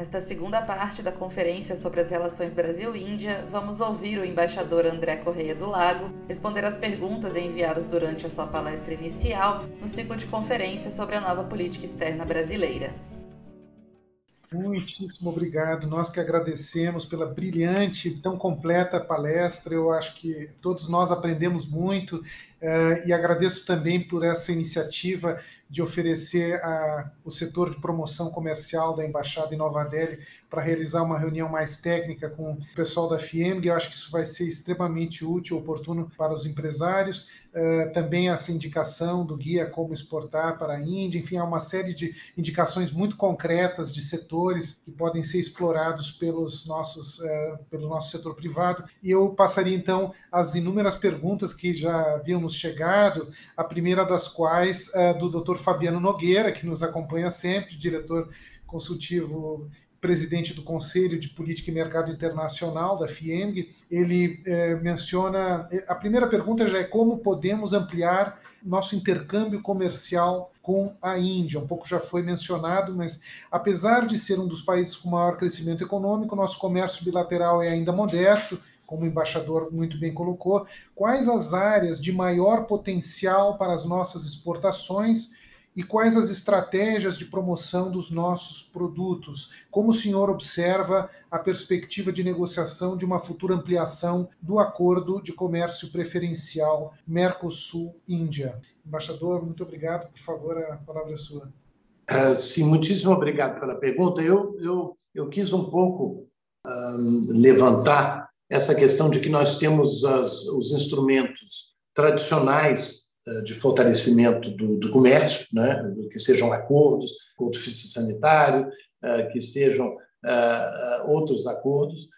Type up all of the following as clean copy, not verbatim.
Nesta segunda parte da conferência sobre as relações Brasil-Índia, vamos ouvir o embaixador André Corrêa do Lago responder às perguntas enviadas durante a sua palestra inicial no ciclo de conferência sobre a nova política externa brasileira. Muitíssimo obrigado, nós que agradecemos pela brilhante e tão completa palestra, eu acho que todos nós aprendemos muito e agradeço também por essa iniciativa de oferecer o setor de promoção comercial da Embaixada em Nova Delhi para realizar uma reunião mais técnica com o pessoal da FIEMG, eu acho que isso vai ser extremamente útil, oportuno para os empresários, também essa indicação do guia como exportar para a Índia, enfim, há uma série de indicações muito concretas de setor que podem ser explorados pelo nosso setor privado. E eu passaria então às inúmeras perguntas que já havíamos chegado, a primeira das quais do Dr. Fabiano Nogueira, que nos acompanha sempre, diretor consultivo, presidente do Conselho de Política e Mercado Internacional da FIEMG. Ele menciona, a primeira pergunta já é como podemos ampliar nosso intercâmbio comercial com a Índia, um pouco já foi mencionado, mas apesar de ser um dos países com maior crescimento econômico, nosso comércio bilateral é ainda modesto, como o embaixador muito bem colocou. Quais as áreas de maior potencial para as nossas exportações e quais as estratégias de promoção dos nossos produtos? Como o senhor observa a perspectiva de negociação de uma futura ampliação do Acordo de Comércio Preferencial Mercosul-Índia? Embaixador, muito obrigado. Por favor, a palavra é sua. Sim, muitíssimo obrigado pela pergunta. Eu quis um pouco levantar essa questão de que nós temos os instrumentos tradicionais de fortalecimento do comércio, né? Que sejam acordos, acordo fitossanitário, que sejam outros acordos.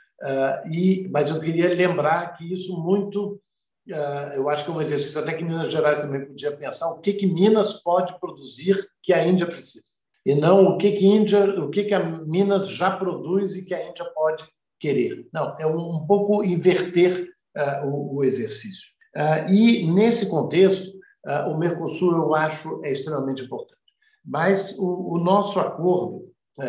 Mas eu queria lembrar que isso muito... eu acho que é um exercício até que Minas Gerais também podia pensar o que Minas pode produzir que a Índia precisa, e não o que a Minas já produz e que a Índia pode querer. Não, é um pouco inverter o exercício. E, nesse contexto, o Mercosul, eu acho, é extremamente importante. Mas o nosso acordo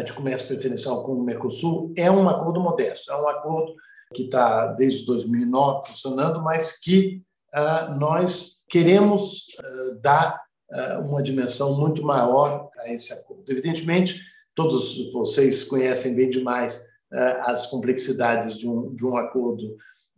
de comércio preferencial com o Mercosul é um acordo modesto, é um acordo que está desde 2009 funcionando, mas que nós queremos dar uma dimensão muito maior a esse acordo. Evidentemente, todos vocês conhecem bem demais as complexidades de um acordo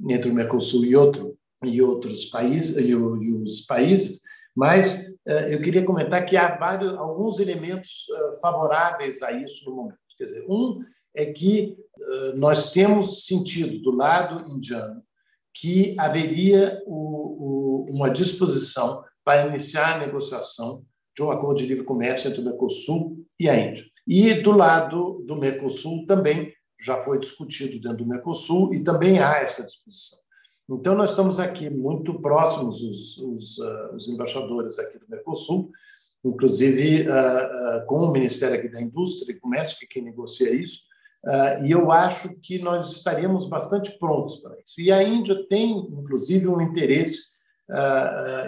entre o Mercosul e outros países, e os países, mas eu queria comentar que há alguns elementos favoráveis a isso no momento. Quer dizer, um é que nós temos sentido do lado indiano que haveria uma disposição para iniciar a negociação de um acordo de livre comércio entre o Mercosul e a Índia. E do lado do Mercosul também já foi discutido dentro do Mercosul e também há essa disposição. Então, nós estamos aqui muito próximos, os embaixadores aqui do Mercosul, inclusive com o Ministério aqui da Indústria e Comércio, que é quem negocia isso, e eu acho que nós estaríamos bastante prontos para isso. E a Índia tem, inclusive, um interesse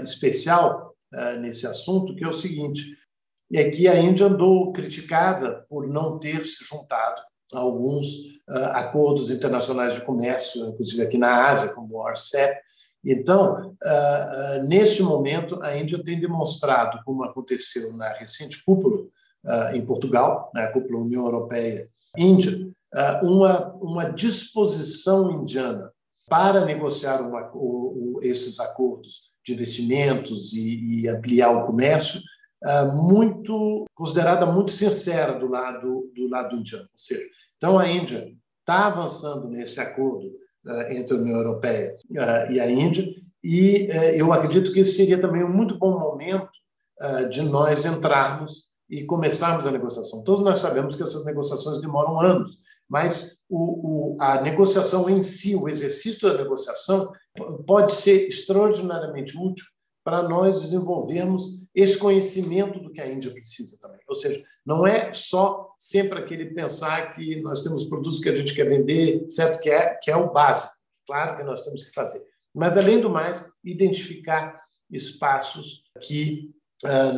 especial nesse assunto, que é o seguinte, é que a Índia andou criticada por não ter se juntado a alguns acordos internacionais de comércio, inclusive aqui na Ásia, como o RCEP. Então, neste momento, a Índia tem demonstrado, como aconteceu na recente cúpula em Portugal, na cúpula União Europeia, Índia, uma disposição indiana para negociar esses acordos de investimentos e ampliar o comércio, considerada muito sincera do lado indiano. Ou seja, então a Índia está avançando nesse acordo entre a União Europeia e a Índia, e eu acredito que esse seria também um muito bom momento de nós entrarmos e começarmos a negociação. Todos nós sabemos que essas negociações demoram anos, mas a negociação em si, o exercício da negociação, pode ser extraordinariamente útil para nós desenvolvermos esse conhecimento do que a Índia precisa também. Ou seja, não é só sempre aquele pensar que nós temos produtos que a gente quer vender, certo? Que é o básico, claro que nós temos que fazer. Mas, além do mais, identificar espaços que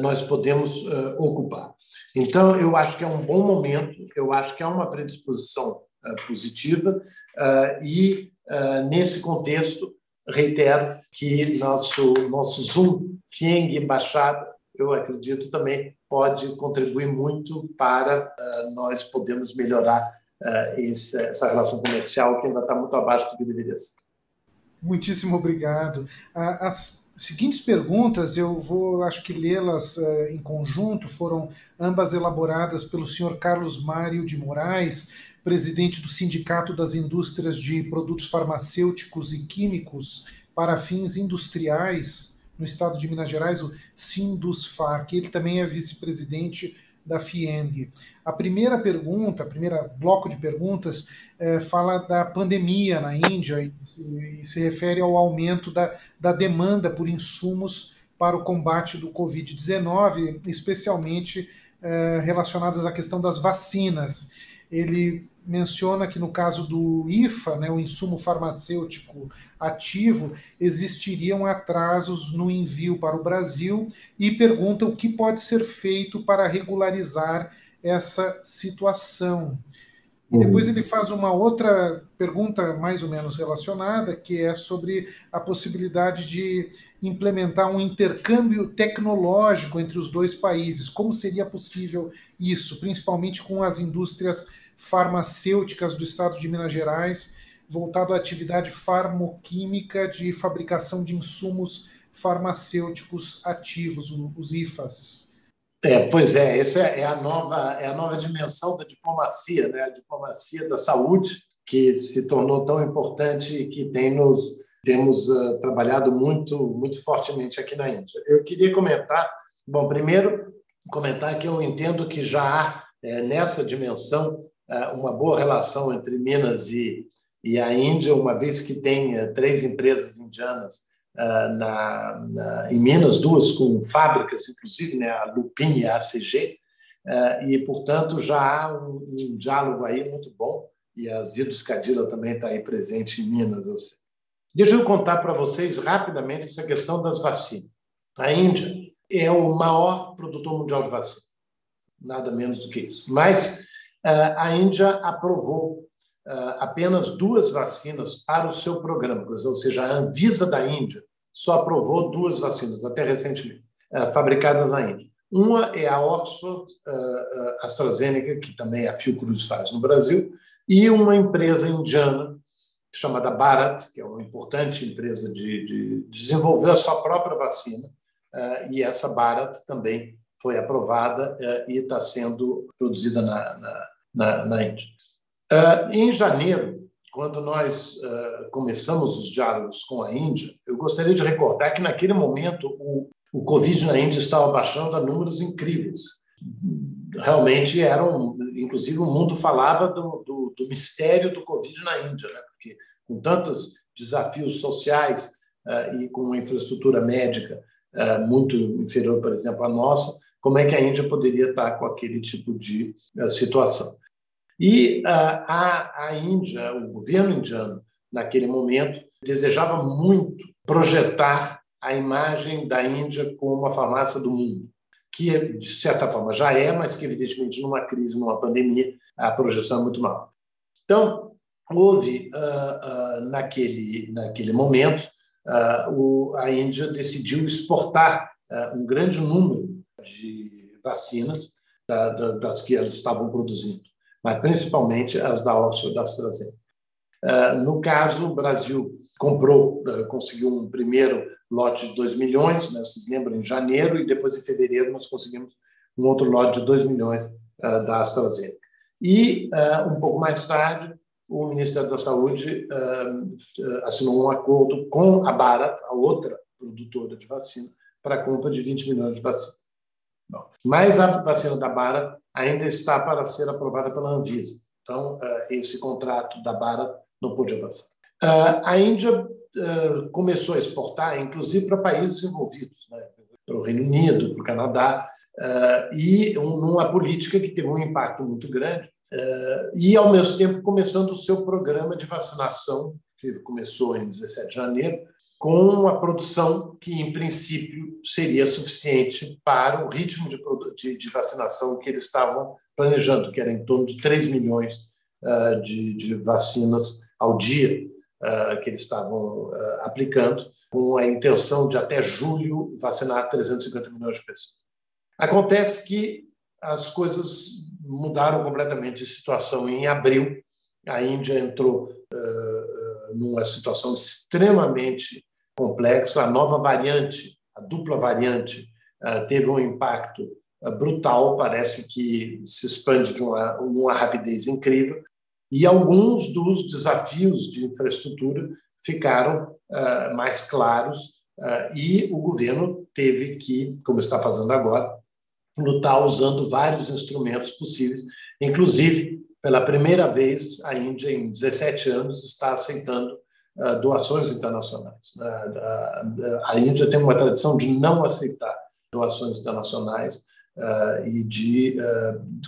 nós podemos ocupar. Então, eu acho que é um bom momento, eu acho que é uma predisposição positiva e, nesse contexto, reitero que nosso Zoom, FIEMG Embaixada, eu acredito também pode contribuir muito para nós podermos melhorar essa relação comercial que ainda está muito abaixo do que deveria ser. Muitíssimo obrigado. As seguintes perguntas, eu vou, acho que, lê-las em conjunto, foram ambas elaboradas pelo senhor Carlos Mário de Moraes, presidente do Sindicato das Indústrias de Produtos Farmacêuticos e Químicos para Fins Industriais no estado de Minas Gerais, o Sindusfar, que ele também é vice-presidente da FIEMG. A primeira pergunta, bloco de perguntas, fala da pandemia na Índia e se refere ao aumento da demanda por insumos para o combate do Covid-19, especialmente relacionadas à questão das vacinas. Ele menciona que no caso do IFA, né, o insumo farmacêutico ativo, existiriam atrasos no envio para o Brasil e pergunta o que pode ser feito para regularizar essa situação. E depois ele faz uma outra pergunta mais ou menos relacionada, que é sobre a possibilidade de implementar um intercâmbio tecnológico entre os dois países. Como seria possível isso, principalmente com as indústrias farmacêuticas do estado de Minas Gerais, voltado à atividade farmoquímica de fabricação de insumos farmacêuticos ativos, os IFAs? Pois é, essa é a nova dimensão da diplomacia, né? A diplomacia da saúde, que se tornou tão importante e que temos trabalhado muito fortemente aqui na Índia. Eu queria comentar, primeiro, comentar que eu entendo que já há, nessa dimensão, uma boa relação entre Minas e a Índia, uma vez que tem 3 empresas indianas em Minas, 2 com fábricas, inclusive, né, a Lupin e a ACG, e, portanto, já há um diálogo aí muito bom, e a Zydus Cadila também está aí presente em Minas. Eu sei. Deixa eu contar para vocês rapidamente essa questão das vacinas. A Índia é o maior produtor mundial de vacina, nada menos do que isso. Mas a Índia aprovou apenas 2 vacinas para o seu programa, ou seja, a Anvisa da Índia só aprovou 2 vacinas, até recentemente, fabricadas na Índia. Uma é a Oxford, AstraZeneca, que também a Fiocruz faz no Brasil, e uma empresa indiana chamada Bharat, que é uma importante empresa de desenvolver a sua própria vacina, e essa Bharat também foi aprovada e está sendo produzida na Índia. Em janeiro, quando nós começamos os diálogos com a Índia, eu gostaria de recordar que, naquele momento, o Covid na Índia estava baixando a números incríveis. Realmente, inclusive, o mundo falava do mistério do Covid na Índia, né? Porque, com tantos desafios sociais e com uma infraestrutura médica muito inferior, por exemplo, à nossa, como é que a Índia poderia estar com aquele tipo de situação? E a Índia, o governo indiano, naquele momento, desejava muito projetar a imagem da Índia como a farmácia do mundo, que, de certa forma, já é, mas que, evidentemente, numa crise, numa pandemia, a projeção é muito maior. Então, houve, naquele momento, a Índia decidiu exportar um grande número de vacinas das que elas estavam produzindo, mas principalmente as da Oxford e da AstraZeneca. No caso, o Brasil conseguiu um primeiro lote de 2 milhões, né? Vocês lembram, em janeiro, e depois em fevereiro nós conseguimos um outro lote de 2 milhões da AstraZeneca. E, um pouco mais tarde, o Ministério da Saúde assinou um acordo com a Bharat, a outra produtora de vacina, para a compra de 20 milhões de vacinas. Mas a vacina da Bharat ainda está para ser aprovada pela Anvisa. Então, esse contrato da Bharat não pôde avançar. A Índia começou a exportar, inclusive, para países envolvidos, né? Para o Reino Unido, para o Canadá, e uma política que teve um impacto muito grande, e, ao mesmo tempo, começando o seu programa de vacinação, que começou em 17 de janeiro, com a produção que, em princípio, seria suficiente para o ritmo de vacinação que eles estavam planejando, que era em torno de 3 milhões de vacinas ao dia que eles estavam aplicando, com a intenção de, até julho, vacinar 350 milhões de pessoas. Acontece que as coisas mudaram completamente de situação. Em abril, a Índia entrou numa situação extremamente complexa. A nova variante, a dupla variante, teve um impacto brutal, parece que se expande de uma rapidez incrível, e alguns dos desafios de infraestrutura ficaram mais claros, e o governo teve que, como está fazendo agora, lutar usando vários instrumentos possíveis. Inclusive, pela primeira vez, a Índia, em 17 anos, está aceitando doações internacionais. A Índia tem uma tradição de não aceitar doações internacionais e de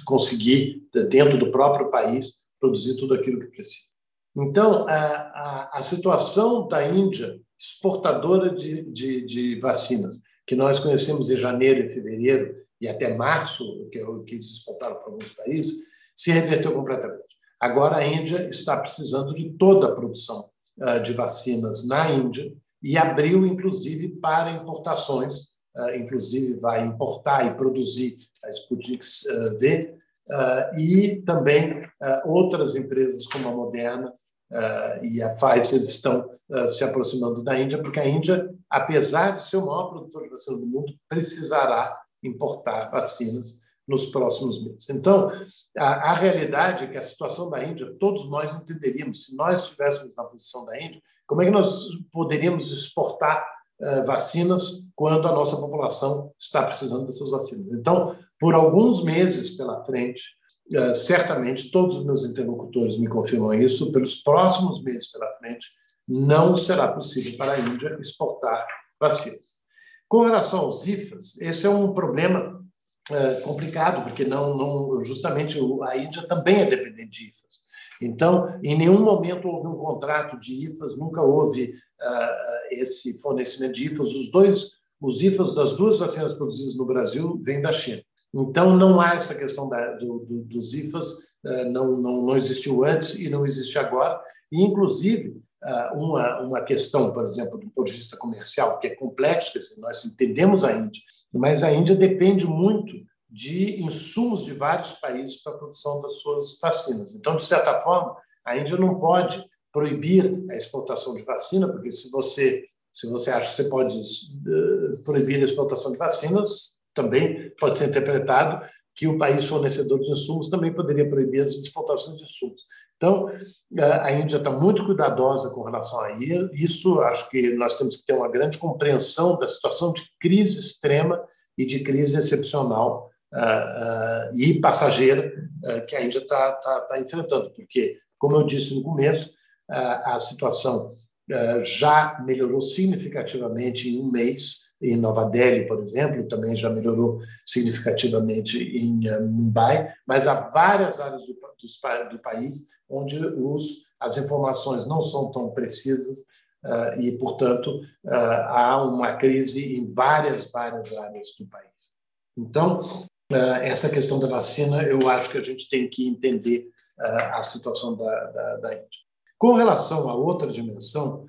conseguir, dentro do próprio país, produzir tudo aquilo que precisa. Então, a situação da Índia, exportadora de vacinas, que nós conhecemos em janeiro e fevereiro, e até março, que eles exportaram para alguns países, se reverteu completamente. Agora, a Índia está precisando de toda a produção de vacinas na Índia e abriu, inclusive, para importações, inclusive vai importar e produzir a Sputnik V, e também outras empresas como a Moderna e a Pfizer estão se aproximando da Índia, porque a Índia, apesar de ser o maior produtor de vacina do mundo, precisará importar vacinas nos próximos meses. Então, a realidade é que a situação da Índia, todos nós entenderíamos, se nós estivéssemos na posição da Índia, como é que nós poderíamos exportar vacinas quando a nossa população está precisando dessas vacinas. Então, por alguns meses pela frente, certamente, todos os meus interlocutores me confirmam isso, pelos próximos meses pela frente, não será possível para a Índia exportar vacinas. Com relação aos IFAs, esse é um problema complicado, porque justamente a Índia também é dependente de IFAs. Então, em nenhum momento houve um contrato de IFAs, nunca houve esse fornecimento de IFAs. Os IFAs das duas vacinas produzidas no Brasil vêm da China. Então, não há essa questão dos IFAs, não existiu antes e não existe agora. E, inclusive, uma questão, por exemplo, do ponto de vista comercial, que é complexo, quer dizer, nós entendemos a Índia, mas a Índia depende muito de insumos de vários países para a produção das suas vacinas. Então, de certa forma, a Índia não pode proibir a exportação de vacina, porque se você acha que você pode proibir a exportação de vacinas, também pode ser interpretado que o país fornecedor de insumos também poderia proibir as exportações de insumos. Então, a Índia está muito cuidadosa com relação a isso. Acho que nós temos que ter uma grande compreensão da situação de crise extrema e de crise excepcional e passageira que a Índia está enfrentando, porque, como eu disse no começo, a situação já melhorou significativamente em um mês, em Nova Delhi, por exemplo, também já melhorou significativamente em Mumbai, mas há várias áreas do país onde as informações não são tão precisas e, portanto, há uma crise em várias áreas do país. Então, essa questão da vacina, eu acho que a gente tem que entender a situação da Índia. Com relação a outra dimensão,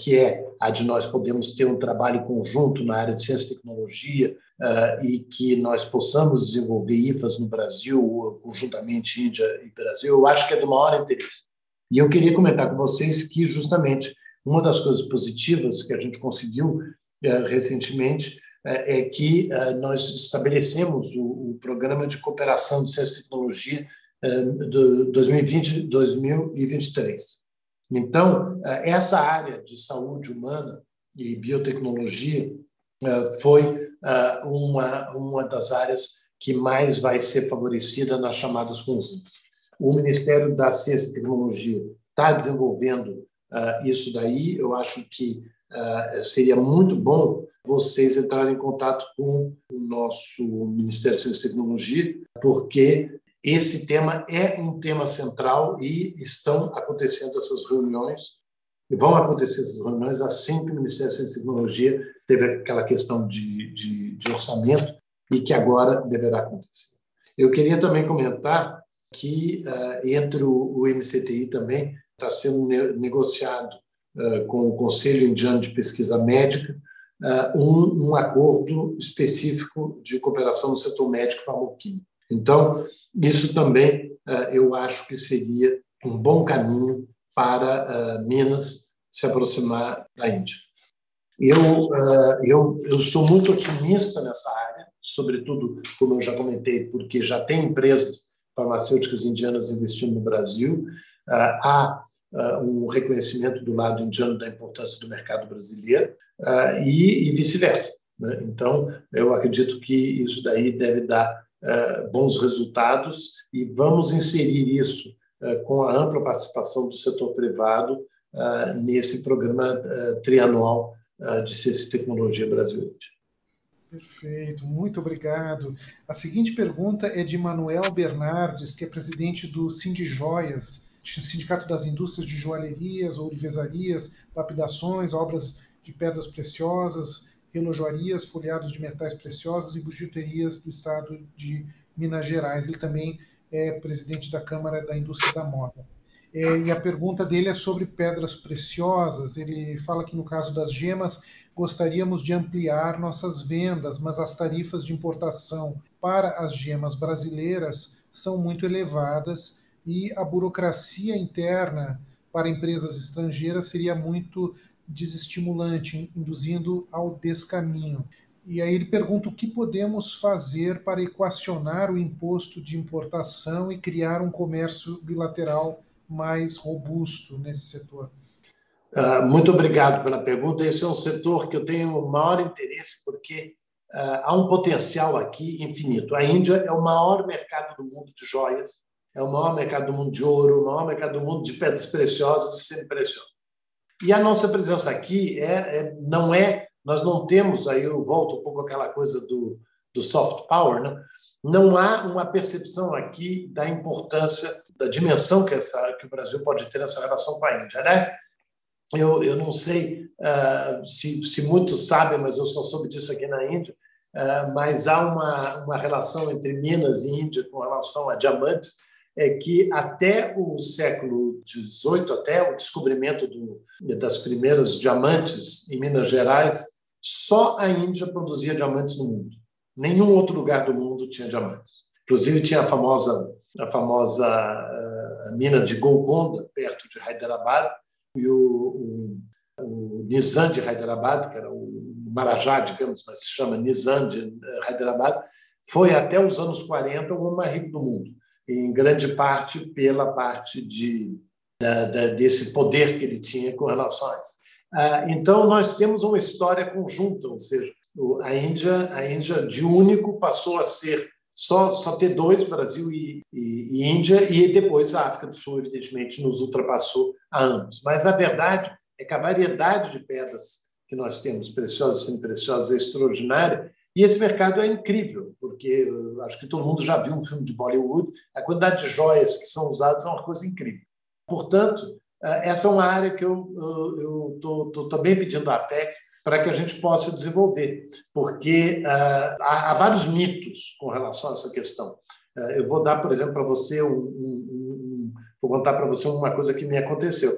que é a de nós podemos ter um trabalho conjunto na área de ciência e tecnologia e que nós possamos desenvolver IFAs no Brasil, conjuntamente Índia e Brasil, eu acho que é do maior interesse. E eu queria comentar com vocês que, justamente, uma das coisas positivas que a gente conseguiu recentemente é que nós estabelecemos o Programa de Cooperação de Ciência e Tecnologia de 2020-2023. Então, essa área de saúde humana e biotecnologia foi uma das áreas que mais vai ser favorecida nas chamadas conjuntas. O Ministério da Ciência e Tecnologia está desenvolvendo isso daí. Eu acho que seria muito bom vocês entrarem em contato com o nosso Ministério da Ciência e Tecnologia, porque esse tema é um tema central e estão acontecendo essas reuniões E vão acontecer essas reuniões assim que o Ministério da Ciência e Tecnologia teve aquela questão de orçamento e que agora deverá acontecer. Eu queria também comentar que entre o MCTI também está sendo negociado com o Conselho Indiano de Pesquisa Médica um acordo específico de cooperação no setor médico farmacêutico. Então, isso também eu acho que seria um bom caminho para Minas se aproximar da Índia. Eu sou muito otimista nessa área, sobretudo, como eu já comentei, porque já tem empresas farmacêuticas indianas investindo no Brasil, há um reconhecimento do lado indiano da importância do mercado brasileiro e vice-versa. Então, eu acredito que isso daí deve dar bons resultados e vamos inserir isso com a ampla participação do setor privado nesse programa trianual de Ciência e Tecnologia Brasil. Perfeito, muito obrigado. A seguinte pergunta é de Manuel Bernardes, que é presidente do Sindjoias, Sindicato das Indústrias de Joalherias, Ourivesarias, Lapidações, Obras de Pedras Preciosas, Relojoarias, Folheados de Metais Preciosos e Bijuterias do Estado de Minas Gerais. Ele também é presidente da Câmara da Indústria da Moda. E a pergunta dele é sobre pedras preciosas. Ele fala que, no caso das gemas, gostaríamos de ampliar nossas vendas, mas as tarifas de importação para as gemas brasileiras são muito elevadas e a burocracia interna para empresas estrangeiras seria muito desestimulante, induzindo ao descaminho. E aí ele pergunta o que podemos fazer para equacionar o imposto de importação e criar um comércio bilateral mais robusto nesse setor. Muito obrigado pela pergunta. Esse é um setor que eu tenho o maior interesse, porque há um potencial aqui infinito. A Índia é o maior mercado do mundo de joias, é o maior mercado do mundo de ouro, o maior mercado do mundo de pedras preciosas e semipreciosas. E a nossa presença aqui nós não temos, aí eu volto um pouco àquela coisa do soft power, né? Não há uma percepção aqui da importância, da dimensão que o Brasil pode ter nessa relação com a Índia. Aliás, eu não sei se muitos sabem, mas eu só soube disso aqui na Índia, mas há uma relação entre Minas e Índia com relação a diamantes, é que até o século XVIII, até o descobrimento das primeiras diamantes em Minas Gerais, só a Índia produzia diamantes no mundo. Nenhum outro lugar do mundo tinha diamantes. Inclusive, tinha a famosa mina de Golconda, perto de Hyderabad, e o Nizam de Hyderabad, que era o Marajá, digamos, mas se chama Nizam de Hyderabad, foi até os anos 40 o mais rico do mundo, em grande parte pela parte desse poder que ele tinha com relação a isso. Então, nós temos uma história conjunta, ou seja, a Índia de único passou a ser só ter dois, Brasil e Índia, e depois a África do Sul, evidentemente, nos ultrapassou há anos. Mas a verdade é que a variedade de pedras que nós temos, preciosas e semipreciosas, é extraordinária, e esse mercado é incrível, porque acho que todo mundo já viu um filme de Bollywood, a quantidade de joias que são usadas é uma coisa incrível. Portanto, essa é uma área que eu estou também pedindo à Apex para que a gente possa desenvolver, porque há vários mitos com relação a essa questão. Eu vou dar, por exemplo, para você vou contar para você uma coisa que me aconteceu.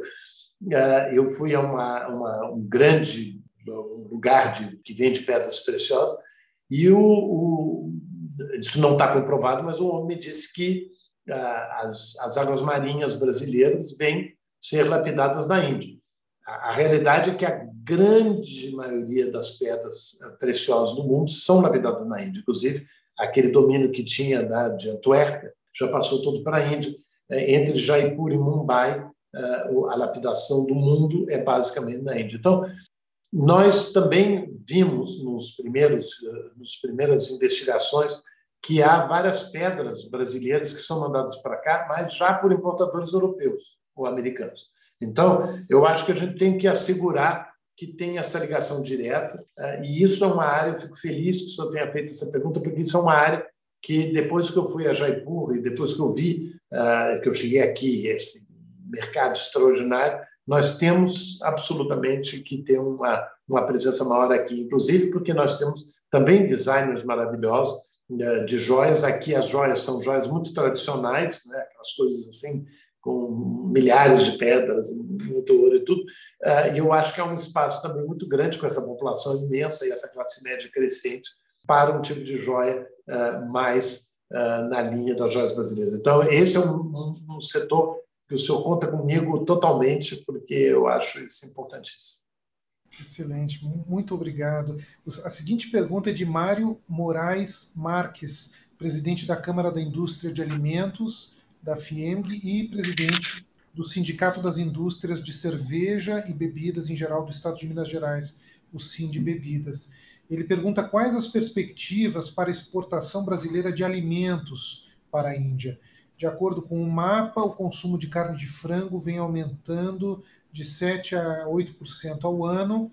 Eu fui a um grande lugar que vende pedras preciosas e isso não está comprovado, mas o homem me disse que as águas marinhas brasileiras vêm ser lapidadas na Índia. A realidade é que a grande maioria das pedras preciosas do mundo são lapidadas na Índia. Inclusive, aquele domínio que tinha de Antuérpia já passou todo para a Índia. Entre Jaipur e Mumbai, a lapidação do mundo é basicamente na Índia. Então, nós também vimos nos primeiras investigações que há várias pedras brasileiras que são mandadas para cá, mas já por importadores europeus ou americanos. Então, eu acho que a gente tem que assegurar que tem essa ligação direta, e isso é uma área, eu fico feliz que o senhor tenha feito essa pergunta, porque isso é uma área que, depois que eu fui a Jaipur e depois que eu vi, que eu cheguei aqui, esse mercado extraordinário, nós temos absolutamente que ter uma presença maior aqui, inclusive porque nós temos também designers maravilhosos de joias. Aqui as joias são joias muito tradicionais, né? Aquelas coisas assim, com milhares de pedras, muito ouro e tudo. E eu acho que é um espaço também muito grande, com essa população imensa e essa classe média crescente, para um tipo de joia mais na linha das joias brasileiras. Então, esse é um setor que o senhor conta comigo totalmente, porque eu acho isso importantíssimo. Excelente, muito obrigado. A seguinte pergunta é de Mário Moraes Marques, presidente da Câmara da Indústria de Alimentos, da FIEMG, e presidente do Sindicato das Indústrias de Cerveja e Bebidas em geral do Estado de Minas Gerais, o Sinde Bebidas. Ele pergunta quais as perspectivas para a exportação brasileira de alimentos para a Índia. De acordo com o mapa, o consumo de carne de frango vem aumentando de 7% a 8% ao ano,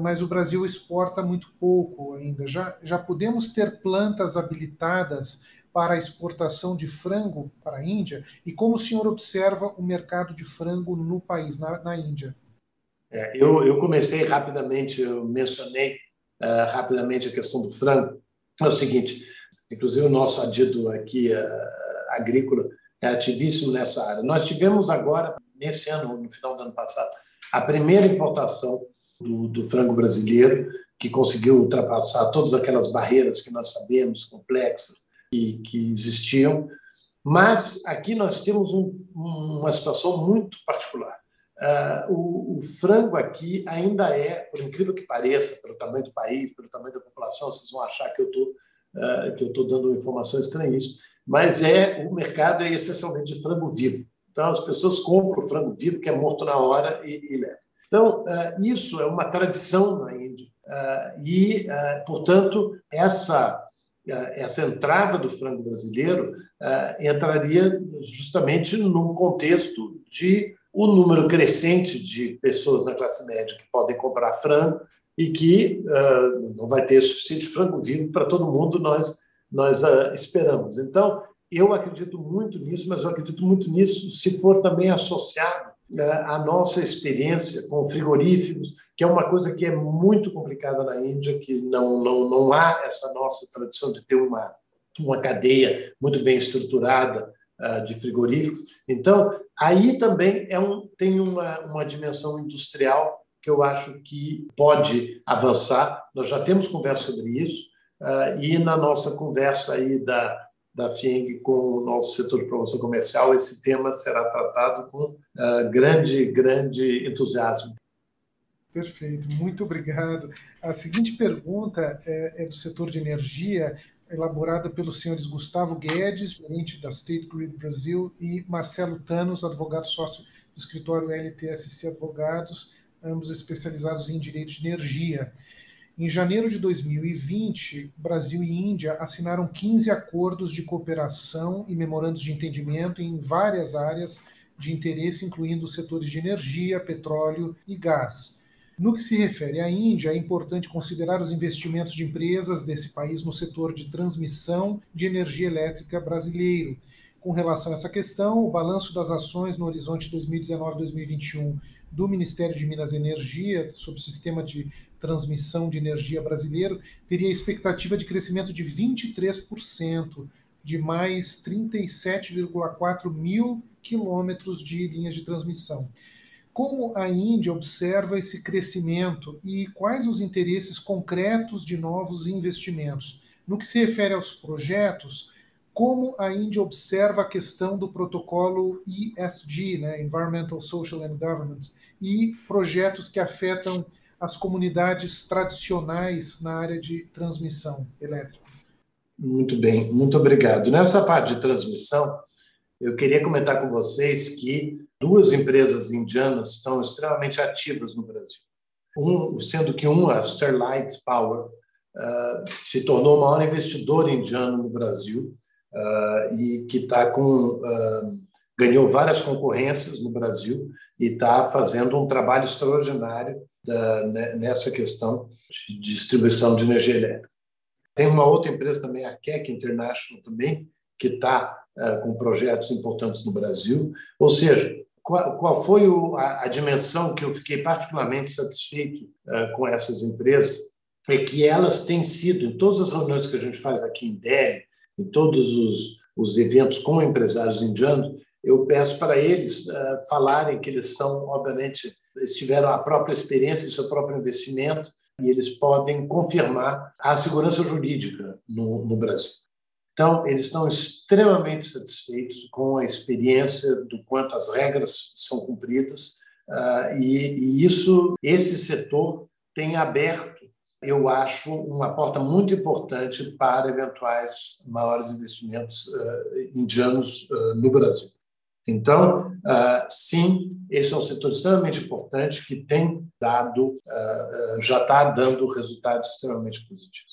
mas o Brasil exporta muito pouco ainda. Já podemos ter plantas habilitadas para a exportação de frango para a Índia? E como o senhor observa o mercado de frango no país, na Índia? Eu comecei rapidamente, eu mencionei rapidamente a questão do frango. É o seguinte, inclusive o nosso adido aqui, agrícola, é ativíssimo nessa área. Nós tivemos agora, nesse ano, no final do ano passado, a primeira importação do frango brasileiro, que conseguiu ultrapassar todas aquelas barreiras que nós sabemos, complexas, que existiam. Mas aqui nós temos uma situação muito particular. O frango aqui ainda é, por incrível que pareça, pelo tamanho do país, pelo tamanho da população, vocês vão achar que eu estou dando uma informação estranhíssima, mas o mercado é essencialmente de frango vivo. Então, as pessoas compram o frango vivo, que é morto na hora, e levam. Então, isso é uma tradição na Índia. E, portanto, essa entrada do frango brasileiro entraria justamente num contexto de um número crescente de pessoas na classe média que podem comprar frango e que não vai ter suficiente frango vivo para todo mundo, nós esperamos. Então, eu acredito muito nisso, mas eu acredito muito nisso se for também associado à nossa experiência com frigoríficos, que é uma coisa que é muito complicada na Índia, que não há essa nossa tradição de ter uma cadeia muito bem estruturada de frigoríficos. Então, aí também tem uma dimensão industrial que eu acho que pode avançar. Nós já temos conversa sobre isso, e na nossa conversa aí da FIENG com o nosso setor de promoção comercial, esse tema será tratado com grande entusiasmo. Perfeito, muito obrigado. A seguinte pergunta é do setor de energia, elaborada pelos senhores Gustavo Guedes, gerente da State Grid Brasil, e Marcelo Thanos, advogado sócio do escritório LTSC Advogados, ambos especializados em direito de energia. Em janeiro de 2020, Brasil e Índia assinaram 15 acordos de cooperação e memorandos de entendimento em várias áreas de interesse, incluindo os setores de energia, petróleo e gás. No que se refere à Índia, é importante considerar os investimentos de empresas desse país no setor de transmissão de energia elétrica brasileiro. Com relação a essa questão, o balanço das ações no horizonte 2019-2021 do Ministério de Minas e Energia, sob o sistema de transmissão de energia brasileiro, teria expectativa de crescimento de 23%, de mais 37,4 mil quilômetros de linhas de transmissão. Como a Índia observa esse crescimento e quais os interesses concretos de novos investimentos? No que se refere aos projetos, como a Índia observa a questão do protocolo ESG, né, Environmental, Social and Governance, e projetos que afetam as comunidades tradicionais na área de transmissão elétrica? Muito bem, muito obrigado. Nessa parte de transmissão, eu queria comentar com vocês que duas empresas indianas estão extremamente ativas no Brasil. Sendo que a Sterlite Power, se tornou o maior investidor indiano no Brasil, e que ganhou várias concorrências no Brasil e está fazendo um trabalho extraordinário nessa questão de distribuição de energia elétrica. Tem uma outra empresa também, a KEC International também, que está com projetos importantes no Brasil. Ou seja, Qual foi a dimensão que eu fiquei particularmente satisfeito com essas empresas? É que elas têm sido, em todas as reuniões que a gente faz aqui em Delhi, em todos os eventos com empresários indianos, eu peço para eles falarem que eles são, obviamente, eles tiveram a própria experiência, o seu próprio investimento, e eles podem confirmar a segurança jurídica no Brasil. Então, eles estão extremamente satisfeitos com a experiência do quanto as regras são cumpridas, e esse setor tem aberto, eu acho, uma porta muito importante para eventuais maiores investimentos indianos no Brasil. Então, sim, esse é um setor extremamente importante que tem dado, já está dando resultados extremamente positivos.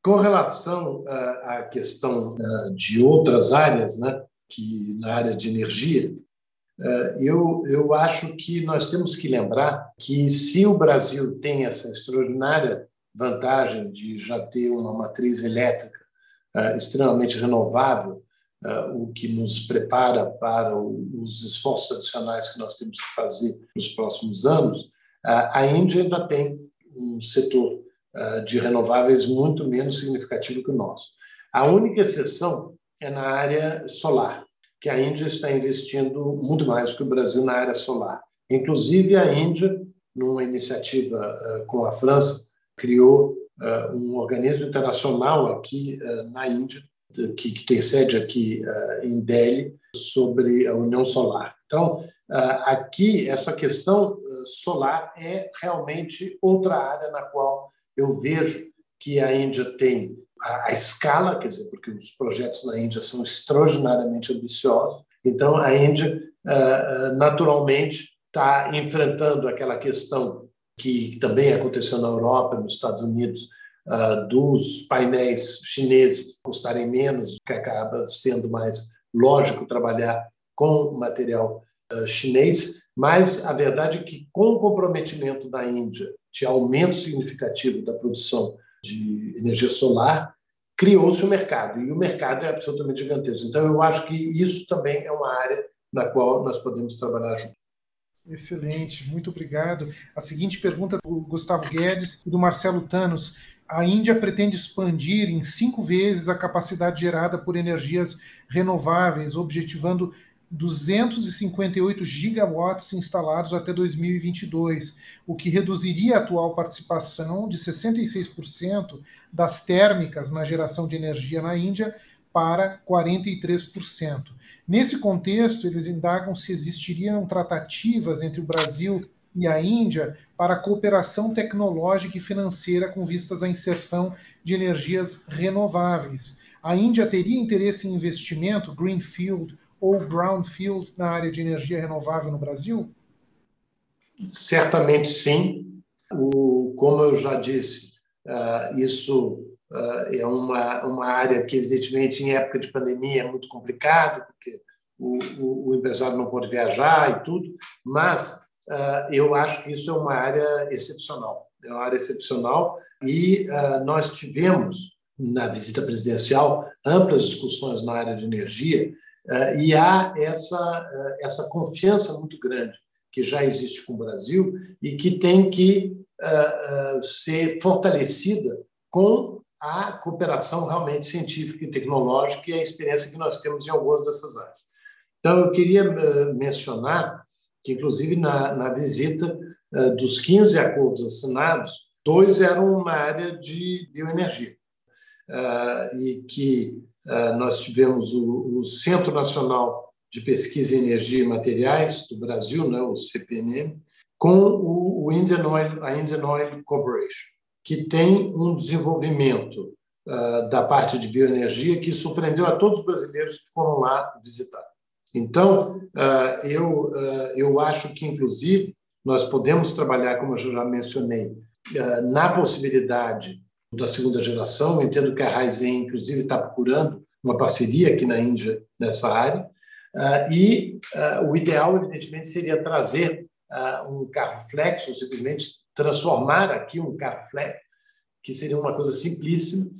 Com relação à questão de outras áreas, né, que na área de energia, eu acho que nós temos que lembrar que, se o Brasil tem essa extraordinária vantagem de já ter uma matriz elétrica extremamente renovável, o que nos prepara para os esforços adicionais que nós temos que fazer nos próximos anos, a Índia ainda tem um setor de renováveis muito menos significativo que o nosso. A única exceção é na área solar, que a Índia está investindo muito mais que o Brasil na área solar. Inclusive, a Índia, numa iniciativa com a França, criou um organismo internacional aqui na Índia, que tem sede aqui em Delhi, sobre a União Solar. Então, aqui, essa questão solar é realmente outra área na qual eu vejo que a Índia tem a escala, quer dizer, porque os projetos na Índia são extraordinariamente ambiciosos. Então, a Índia, naturalmente, está enfrentando aquela questão que também aconteceu na Europa, nos Estados Unidos, dos painéis chineses custarem menos, que acaba sendo mais lógico trabalhar com material chinês. Mas a verdade é que, com o comprometimento da Índia de aumento significativo da produção de energia solar, criou-se um mercado, e o mercado é absolutamente gigantesco. Então, eu acho que isso também é uma área na qual nós podemos trabalhar juntos. Excelente, muito obrigado. A seguinte pergunta do Gustavo Guedes e do Marcelo Thanos. A Índia pretende expandir em 5 vezes a capacidade gerada por energias renováveis, objetivando 258 gigawatts instalados até 2022, o que reduziria a atual participação de 66% das térmicas na geração de energia na Índia para 43%. Nesse contexto, eles indagam se existiriam tratativas entre o Brasil e a Índia para a cooperação tecnológica e financeira com vistas à inserção de energias renováveis. A Índia teria interesse em investimento greenfield ou brownfield na área de energia renovável no Brasil? Certamente sim. Como eu já disse, isso é uma área que, evidentemente, em época de pandemia é muito complicado, porque o empresário não pode viajar e tudo, mas eu acho que isso é uma área excepcional. É uma área excepcional, e nós tivemos, na visita presidencial, amplas discussões na área de energia. E há essa confiança muito grande que já existe com o Brasil e que tem que ser fortalecida com a cooperação realmente científica e tecnológica e a experiência que nós temos em algumas dessas áreas. Então, eu queria mencionar que, inclusive, na visita dos 15 acordos assinados, 2 eram uma área de bioenergia, e que nós tivemos o Centro Nacional de Pesquisa em Energia e Materiais do Brasil, né, o CPRM, com a Indian Oil Corporation, que tem um desenvolvimento da parte de bioenergia que surpreendeu a todos os brasileiros que foram lá visitar. Então, eu acho que, inclusive, nós podemos trabalhar, como eu já mencionei, na possibilidade da segunda geração. Eu entendo que a Raizen, inclusive, está procurando uma parceria aqui na Índia nessa área, e o ideal, evidentemente, seria trazer um carro flex, ou simplesmente transformar aqui um carro flex, que seria uma coisa simplíssima,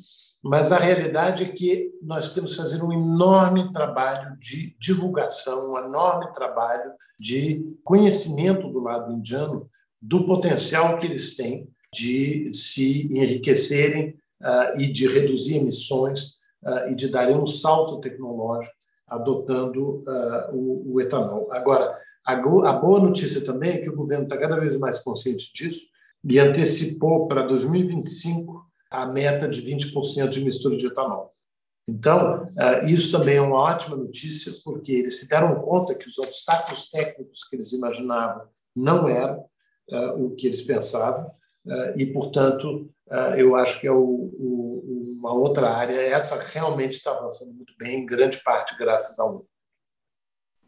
mas a realidade é que nós temos que fazer um enorme trabalho de divulgação, um enorme trabalho de conhecimento do lado indiano do potencial que eles têm de se enriquecerem e de reduzir emissões e de darem um salto tecnológico adotando o etanol. Agora, a boa notícia também é que o governo está cada vez mais consciente disso e antecipou para 2025 a meta de 20% de mistura de etanol. Então, isso também é uma ótima notícia, porque eles se deram conta que os obstáculos técnicos que eles imaginavam não eram o que eles pensavam e, portanto, eu acho que é uma outra área. Essa realmente está avançando muito bem, em grande parte graças ao mundo.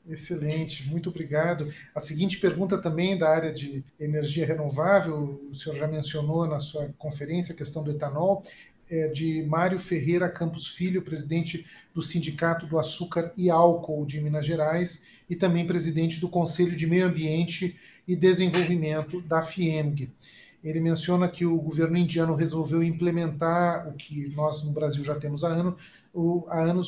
Excelente, muito obrigado. A seguinte pergunta também da área de energia renovável, o senhor já mencionou na sua conferência a questão do etanol, é de Mário Ferreira Campos Filho, presidente do Sindicato do Açúcar e Álcool de Minas Gerais e também presidente do Conselho de Meio Ambiente e Desenvolvimento da FIEMG. Ele menciona que o governo indiano resolveu implementar o que nós no Brasil já temos há anos,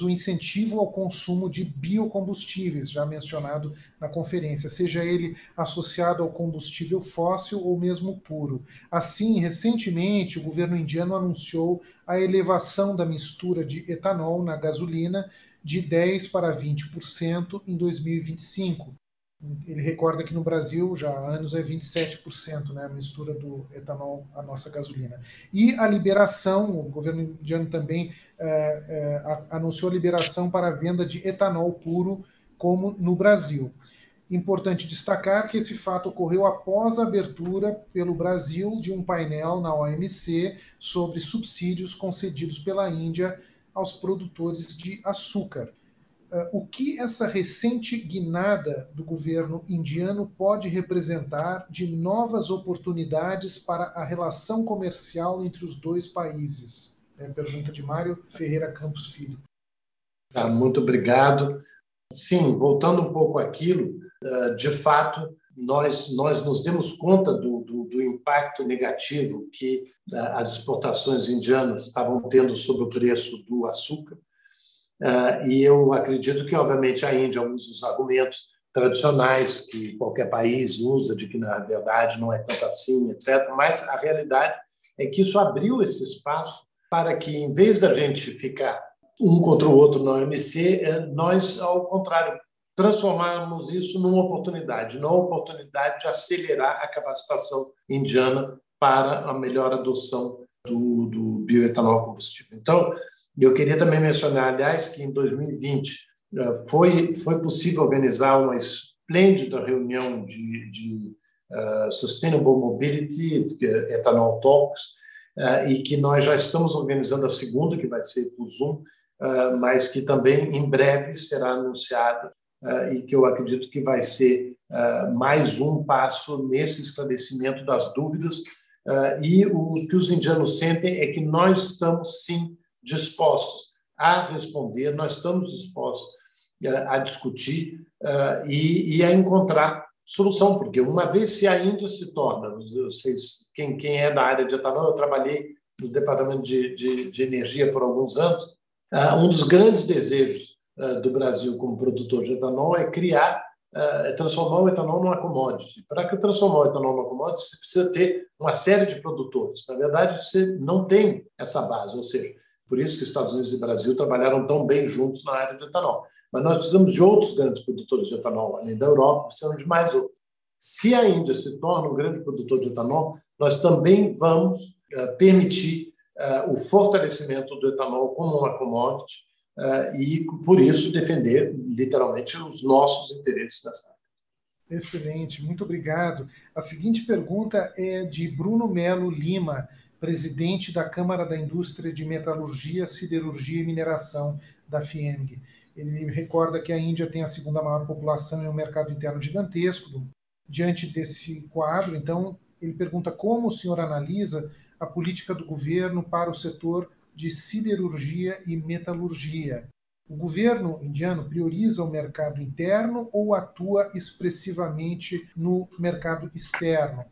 o incentivo ao consumo de biocombustíveis, já mencionado na conferência, seja ele associado ao combustível fóssil ou mesmo puro. Assim, recentemente, o governo indiano anunciou a elevação da mistura de etanol na gasolina de 10% para 20% em 2025. Ele recorda que no Brasil já há anos é 27%, né, a mistura do etanol à nossa gasolina. E a liberação, o governo indiano também anunciou a liberação para a venda de etanol puro, como no Brasil. Importante destacar que esse fato ocorreu após a abertura pelo Brasil de um painel na OMC sobre subsídios concedidos pela Índia aos produtores de açúcar. O que essa recente guinada do governo indiano pode representar de novas oportunidades para a relação comercial entre os dois países? É a pergunta de Mário Ferreira Campos Filho. Tá, muito obrigado. Sim, voltando um pouco àquilo, de fato, nós nos demos conta do impacto negativo que as exportações indianas estavam tendo sobre o preço do açúcar. E eu acredito que, obviamente, a Índia usa os argumentos tradicionais que qualquer país usa, de que, na verdade, não é tanto assim, etc. Mas a realidade é que isso abriu esse espaço para que, em vez da gente ficar um contra o outro na OMC, nós, ao contrário, transformarmos isso numa oportunidade de acelerar a capacitação indiana para a melhor adoção do bioetanol combustível. Então, eu queria também mencionar, aliás, que em 2020 foi possível organizar uma esplêndida reunião de Sustainable Mobility, Ethanol Talks, e que nós já estamos organizando a segunda, que vai ser por Zoom, mas que também em breve será anunciada e que eu acredito que vai ser mais um passo nesse esclarecimento das dúvidas. E o que os indianos sentem é que nós estamos, sim, dispostos a responder, nós estamos dispostos a discutir e a encontrar solução, porque uma vez se a Índia se torna, vocês, quem é da área de etanol, eu trabalhei no Departamento de Energia por alguns anos, um dos grandes desejos do Brasil como produtor de etanol é transformar o etanol numa commodity. Para que transformar o etanol numa commodity, você precisa ter uma série de produtores. Na verdade, você não tem essa base, ou seja, por isso que Estados Unidos e Brasil trabalharam tão bem juntos na área de etanol. Mas nós precisamos de outros grandes produtores de etanol, além da Europa, precisamos de mais outros. Se a Índia se torna um grande produtor de etanol, nós também vamos permitir o fortalecimento do etanol como uma commodity e, por isso, defender, literalmente, os nossos interesses nessa área. Excelente, muito obrigado. A seguinte pergunta é de Bruno Melo Lima, presidente da Câmara da Indústria de Metalurgia, Siderurgia e Mineração da FIEMG. Ele recorda que a Índia tem a segunda maior população e um mercado interno gigantesco. Diante desse quadro, então, ele pergunta como o senhor analisa a política do governo para o setor de siderurgia e metalurgia. O governo indiano prioriza o mercado interno ou atua expressivamente no mercado externo?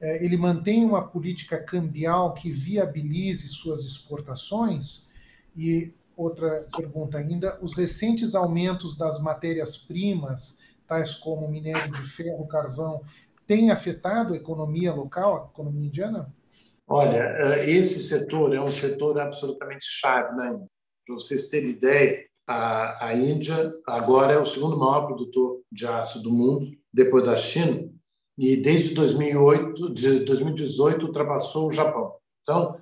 ele mantém uma política cambial que viabilize suas exportações? E outra pergunta ainda, os recentes aumentos das matérias-primas, tais como minério de ferro, carvão, têm afetado a economia local, a economia indiana? Olha, esse setor é um setor absolutamente chave, né? Para vocês terem ideia, a Índia agora é o segundo maior produtor de aço do mundo, depois da China, e desde 2018 ultrapassou o Japão. Então,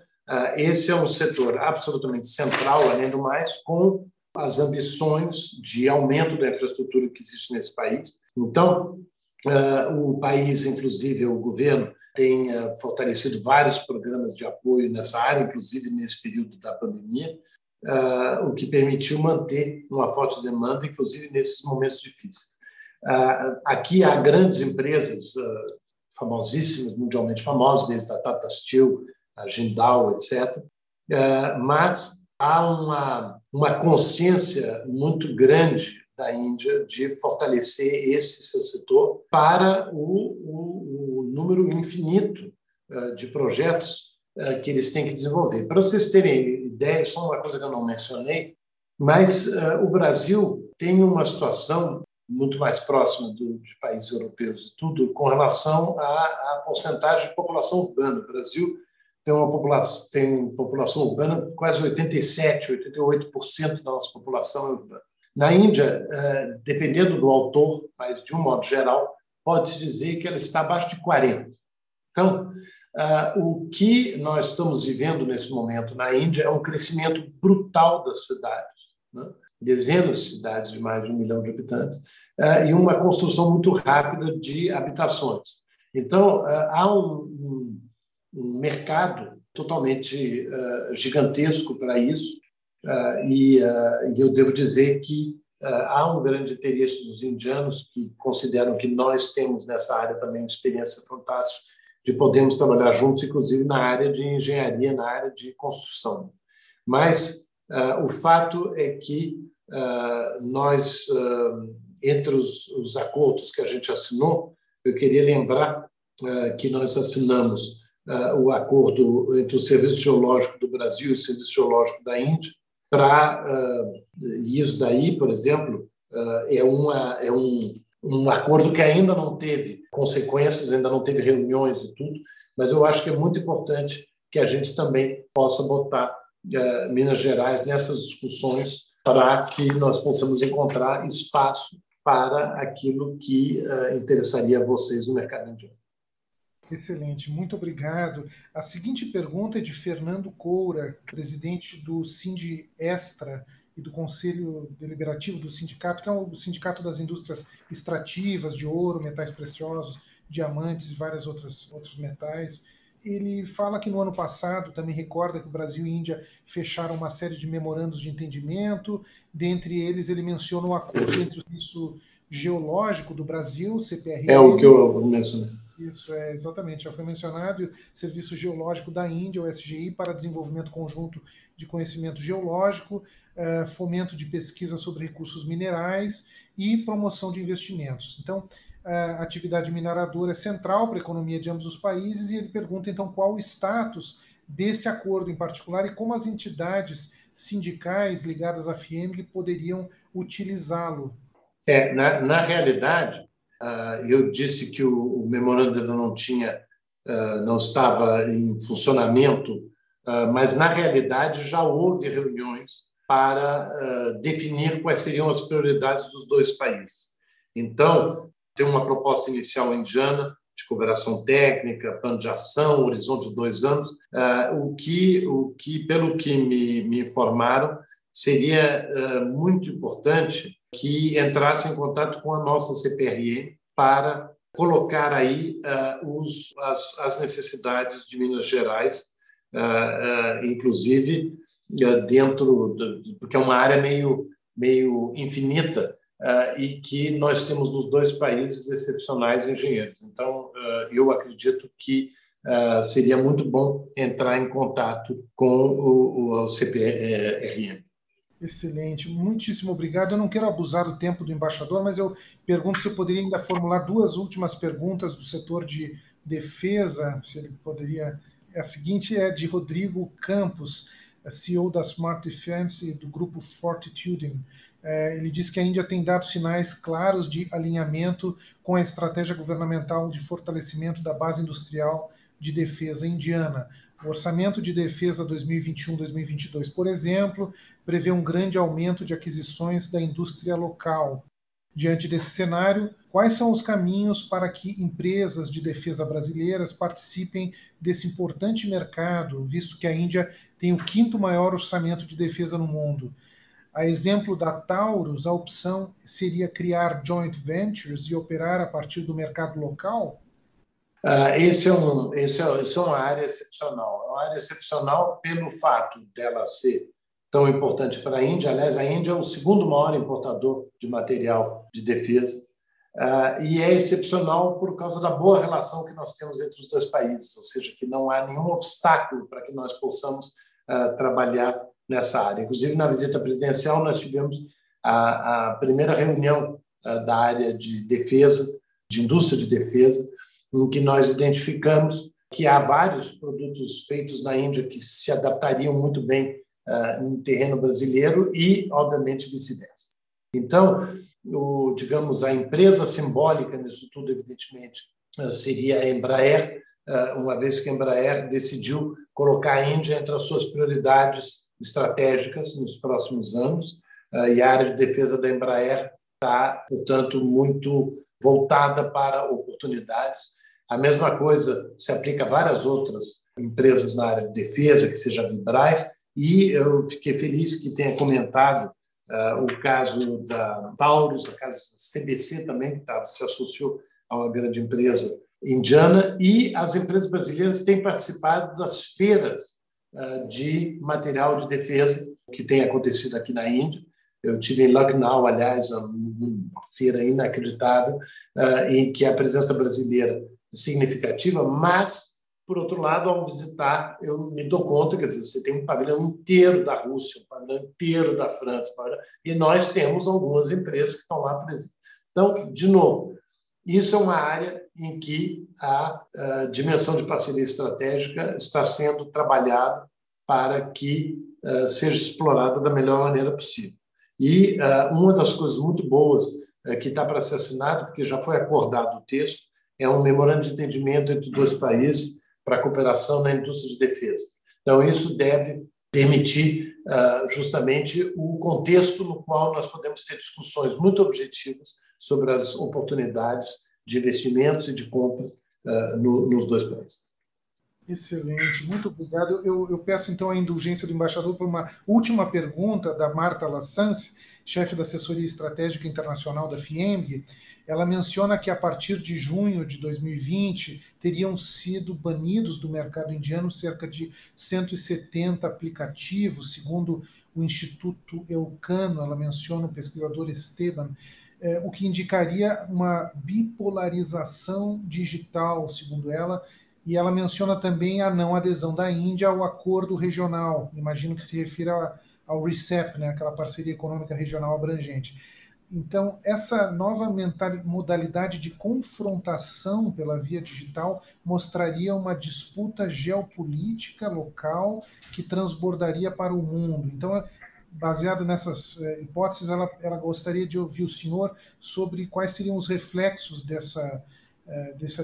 esse é um setor absolutamente central, além do mais, com as ambições de aumento da infraestrutura que existe nesse país. Então, o país, inclusive o governo, tem fortalecido vários programas de apoio nessa área, inclusive nesse período da pandemia, o que permitiu manter uma forte demanda, inclusive nesses momentos difíceis. Aqui há grandes empresas famosíssimas, mundialmente famosas, desde a Tata Steel, a Jindal, etc., mas há uma consciência muito grande da Índia de fortalecer esse seu setor para o número infinito de projetos que eles têm que desenvolver. Para vocês terem ideia, só uma coisa que eu não mencionei, mas o Brasil tem uma situação muito mais próxima de países europeus e tudo com relação à porcentagem de população urbana. O Brasil tem população urbana, quase 87%, 88% da nossa população é urbana. Na Índia, dependendo do autor, mas de um modo geral, pode-se dizer que ela está abaixo de 40%. Então, o que nós estamos vivendo nesse momento na Índia é um crescimento brutal das cidades, né? Dezenas de cidades de mais de 1 milhão de habitantes, e uma construção muito rápida de habitações. Então, há um mercado totalmente gigantesco para isso, e eu devo dizer que há um grande interesse dos indianos que consideram que nós temos nessa área também uma experiência fantástica de podermos trabalhar juntos, inclusive na área de engenharia, na área de construção. Mas o fato é que nós, entre os acordos que a gente assinou, eu queria lembrar que nós assinamos o acordo entre o Serviço Geológico do Brasil e o Serviço Geológico da Índia, isso daí, por exemplo, é um acordo que ainda não teve consequências, ainda não teve reuniões e tudo, mas eu acho que é muito importante que a gente também possa botar Minas Gerais nessas discussões para que nós possamos encontrar espaço para aquilo que interessaria a vocês no mercado indiano. Excelente, muito obrigado. A seguinte pergunta é de Fernando Coura, presidente do Sindestra e do Conselho Deliberativo do Sindicato, que é o Sindicato das Indústrias Extrativas de Ouro, Metais Preciosos, Diamantes e vários outros metais. Ele fala que no ano passado, também recorda que o Brasil e a Índia fecharam uma série de memorandos de entendimento, dentre eles ele menciona o acordo entre o Serviço Geológico do Brasil, CPRM... É o que eu mencionei. Isso, exatamente, já foi mencionado o Serviço Geológico da Índia, o SGI, para desenvolvimento conjunto de conhecimento geológico, fomento de pesquisa sobre recursos minerais e promoção de investimentos. Então, a atividade mineradora é central para a economia de ambos os países e ele pergunta, então, qual o status desse acordo em particular e como as entidades sindicais ligadas à FIEMG poderiam utilizá-lo. Na realidade... eu disse que o memorando não estava em funcionamento, mas, na realidade, já houve reuniões para definir quais seriam as prioridades dos dois países. Então, tem uma proposta inicial indiana de cooperação técnica, plano de ação, horizonte de 2 anos, o que pelo que me informaram, seria muito importante que entrasse em contato com a nossa CPRM para colocar aí as necessidades de Minas Gerais, inclusive dentro, porque é uma área meio infinita e que nós temos nos dois países excepcionais engenheiros. Então, eu acredito que seria muito bom entrar em contato com o CPRM. Excelente, muitíssimo obrigado. Eu não quero abusar do tempo do embaixador, mas eu pergunto se eu poderia ainda formular 2 últimas perguntas do setor de defesa, se ele poderia... A seguinte é de Rodrigo Campos, CEO da Smart Defense e do grupo Fortitude. Ele diz que a Índia tem dado sinais claros de alinhamento com a estratégia governamental de fortalecimento da base industrial de defesa indiana. O orçamento de defesa 2021-2022, por exemplo, prevê um grande aumento de aquisições da indústria local. Diante desse cenário, quais são os caminhos para que empresas de defesa brasileiras participem desse importante mercado, visto que a Índia tem o 5º maior orçamento de defesa no mundo? A exemplo da Taurus, a opção seria criar joint ventures e operar a partir do mercado local? Isso é uma área excepcional. É uma área excepcional pelo fato dela ser tão importante para a Índia. Aliás, a Índia é o 2º maior importador de material de defesa e é excepcional por causa da boa relação que nós temos entre os dois países, ou seja, que não há nenhum obstáculo para que nós possamos trabalhar nessa área. Inclusive, na visita presidencial, nós tivemos a primeira reunião da área de defesa, de indústria de defesa, em que nós identificamos que há vários produtos feitos na Índia que se adaptariam muito bem no terreno brasileiro e, obviamente, vice-versa. Então, a empresa simbólica nisso tudo, evidentemente, seria a Embraer, uma vez que a Embraer decidiu colocar a Índia entre as suas prioridades estratégicas nos próximos anos, e a área de defesa da Embraer está, portanto, muito voltada para oportunidades. A mesma coisa se aplica a várias outras empresas na área de defesa, que seja Vibrais, e eu fiquei feliz que tenha comentado o caso da Taurus, o caso da CBC também, que se associou a uma grande empresa indiana, e as empresas brasileiras têm participado das feiras de material de defesa que tem acontecido aqui na Índia. Eu tive em Lucknow, aliás, uma feira inacreditável, em que a presença brasileira é significativa, mas, por outro lado, ao visitar, eu me dou conta, quer dizer, você tem um pavilhão inteiro da Rússia, um pavilhão inteiro da França, e nós temos algumas empresas que estão lá presentes. Então, de novo, isso é uma área em que a dimensão de parceria estratégica está sendo trabalhada para que seja explorada da melhor maneira possível. E uma das coisas muito boas que está para ser assinado, porque já foi acordado o texto, é um memorando de entendimento entre os dois países para a cooperação na indústria de defesa. Então, isso deve permitir justamente o contexto no qual nós podemos ter discussões muito objetivas sobre as oportunidades de investimentos e de compras nos dois países. Excelente, muito obrigado. Eu peço, então, a indulgência do embaixador por uma última pergunta da Marta Lassance, chefe da Assessoria Estratégica Internacional da FIEMG. Ela menciona que, a partir de junho de 2020, teriam sido banidos do mercado indiano cerca de 170 aplicativos, segundo o Instituto Elcano. Ela menciona o pesquisador Esteban, o que indicaria uma bipolarização digital, segundo ela. E ela menciona também a não adesão da Índia ao acordo regional, imagino que se refira ao RCEP, né, aquela parceria econômica regional abrangente. Então, essa nova modalidade de confrontação pela via digital mostraria uma disputa geopolítica local que transbordaria para o mundo. Então, baseado nessas hipóteses, ela gostaria de ouvir o senhor sobre quais seriam os reflexos dessa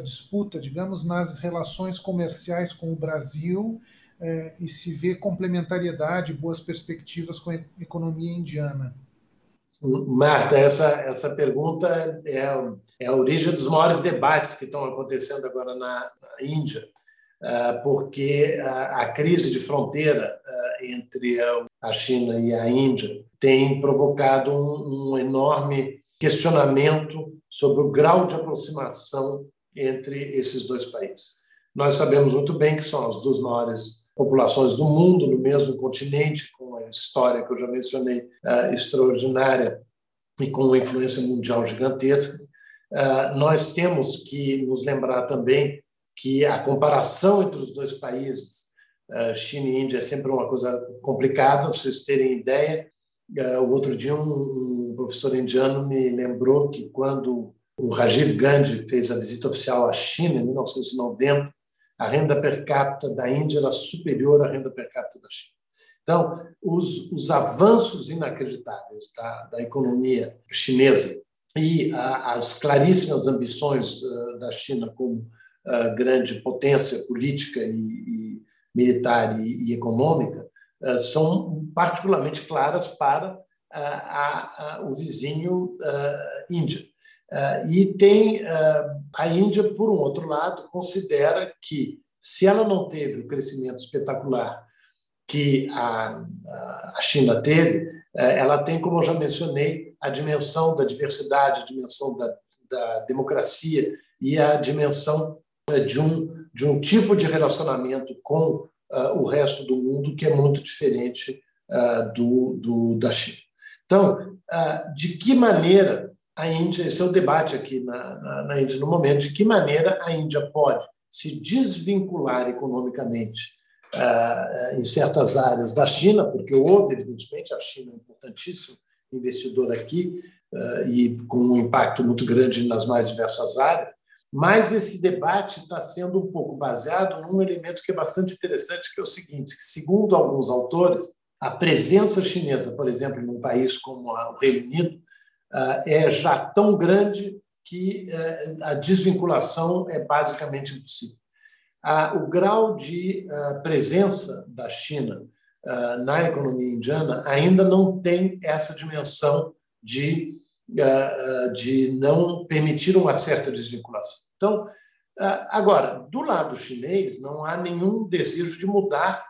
disputa, digamos, nas relações comerciais com o Brasil e se vê complementariedade, boas perspectivas com a economia indiana. Marta, essa pergunta é a origem dos maiores debates que estão acontecendo agora na Índia, porque a crise de fronteira entre a China e a Índia tem provocado um enorme questionamento sobre o grau de aproximação entre esses dois países. Nós sabemos muito bem que são as duas maiores populações do mundo, no mesmo continente, com a história que eu já mencionei, extraordinária, e com uma influência mundial gigantesca. Nós temos que nos lembrar também que a comparação entre os dois países, China e Índia, é sempre uma coisa complicada. Para vocês terem ideia, o outro dia um professor indiano me lembrou que, quando O Rajiv Gandhi fez a visita oficial à China em 1990. A renda per capita da Índia era superior à renda per capita da China. Então, os avanços inacreditáveis da economia chinesa e as claríssimas ambições da China como grande potência política e militar e econômica são particularmente claras para o vizinho Índia. E tem a Índia, por um outro lado, considera que, se ela não teve o crescimento espetacular que a China teve, ela tem, como eu já mencionei, a dimensão da diversidade, a dimensão da democracia e a dimensão de um tipo de relacionamento com o resto do mundo que é muito diferente da China. Então, de que maneira a Índia, esse é o debate aqui na Índia no momento, de que maneira a Índia pode se desvincular economicamente em certas áreas da China, porque houve, evidentemente, a China é importantíssimo investidor aqui e com um impacto muito grande nas mais diversas áreas, mas esse debate está sendo um pouco baseado num elemento que é bastante interessante, que é o seguinte, que, segundo alguns autores, a presença chinesa, por exemplo, em um país como o Reino Unido, é já tão grande que a desvinculação é basicamente impossível. O grau de presença da China na economia indiana ainda não tem essa dimensão de não permitir uma certa desvinculação. Então, agora, do lado chinês, não há nenhum desejo de mudar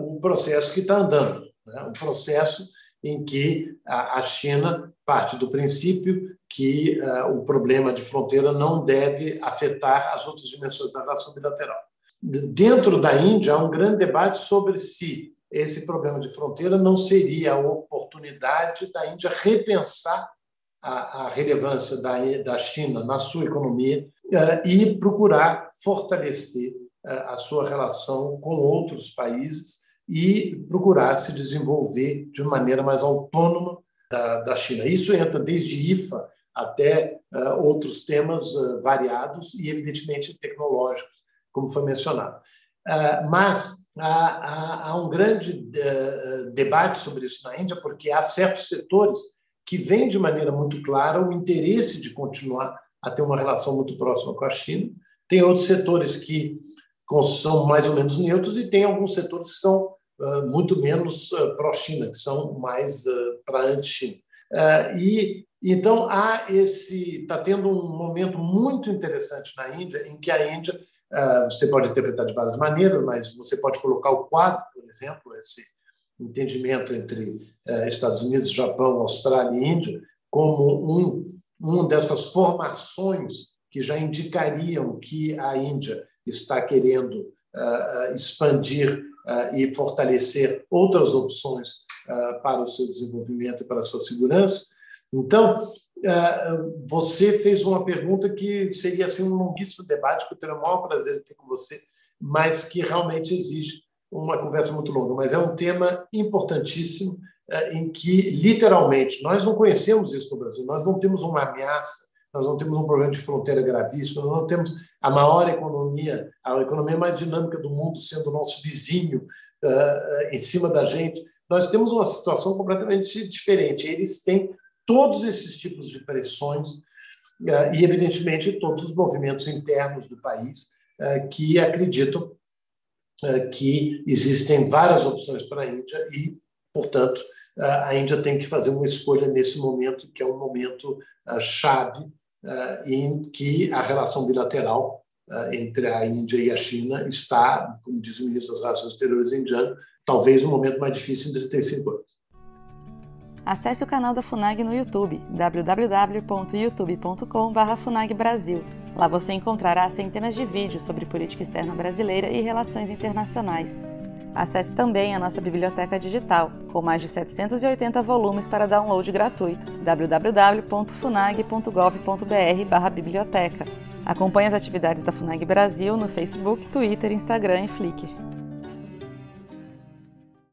o processo que está andando, né? Um processo em que a China parte do princípio que o problema de fronteira não deve afetar as outras dimensões da relação bilateral. Dentro da Índia, há um grande debate sobre se esse problema de fronteira não seria a oportunidade da Índia repensar a relevância da China na sua economia e procurar fortalecer a sua relação com outros países e procurar se desenvolver de maneira mais autônoma da China. Isso entra desde IFA até outros temas variados e, evidentemente, tecnológicos, como foi mencionado. Mas há um grande debate sobre isso na Índia, porque há certos setores que veem de maneira muito clara o interesse de continuar a ter uma relação muito próxima com a China. Tem outros setores que são mais ou menos neutros e tem alguns setores que são muito menos pró-China, que são mais para anti-China. E então há está tendo um momento muito interessante na Índia, em que a Índia você pode interpretar de várias maneiras, mas você pode colocar o quadro, por exemplo, esse entendimento entre Estados Unidos, Japão, Austrália e Índia, como um dessas formações que já indicariam que a Índia está querendo expandir e fortalecer outras opções para o seu desenvolvimento e para a sua segurança. Então, você fez uma pergunta que seria assim, um longuíssimo debate, que eu tenho o maior prazer de ter com você, mas que realmente exige uma conversa muito longa. Mas é um tema importantíssimo em que, literalmente, nós não conhecemos isso no Brasil, nós não temos uma ameaça, nós não temos um problema de fronteira gravíssimo, nós não temos a maior economia, a economia mais dinâmica do mundo sendo o nosso vizinho em cima da gente. Nós temos uma situação completamente diferente. Eles têm todos esses tipos de pressões e, evidentemente, todos os movimentos internos do país que acreditam que existem várias opções para a Índia e, portanto, a Índia tem que fazer uma escolha nesse momento, que é um momento chave em que a relação bilateral entre a Índia e a China está, como diz o ministro das Relações Exteriores indiano, talvez o momento mais difícil em 35 anos. Acesse o canal da FUNAG no YouTube, www.youtube.com/FUNAGBrasil. Lá você encontrará centenas de vídeos sobre política externa brasileira e relações internacionais. Acesse também a nossa biblioteca digital, com mais de 780 volumes para download gratuito, www.funag.gov.br/biblioteca. Acompanhe as atividades da FUNAG Brasil no Facebook, Twitter, Instagram e Flickr.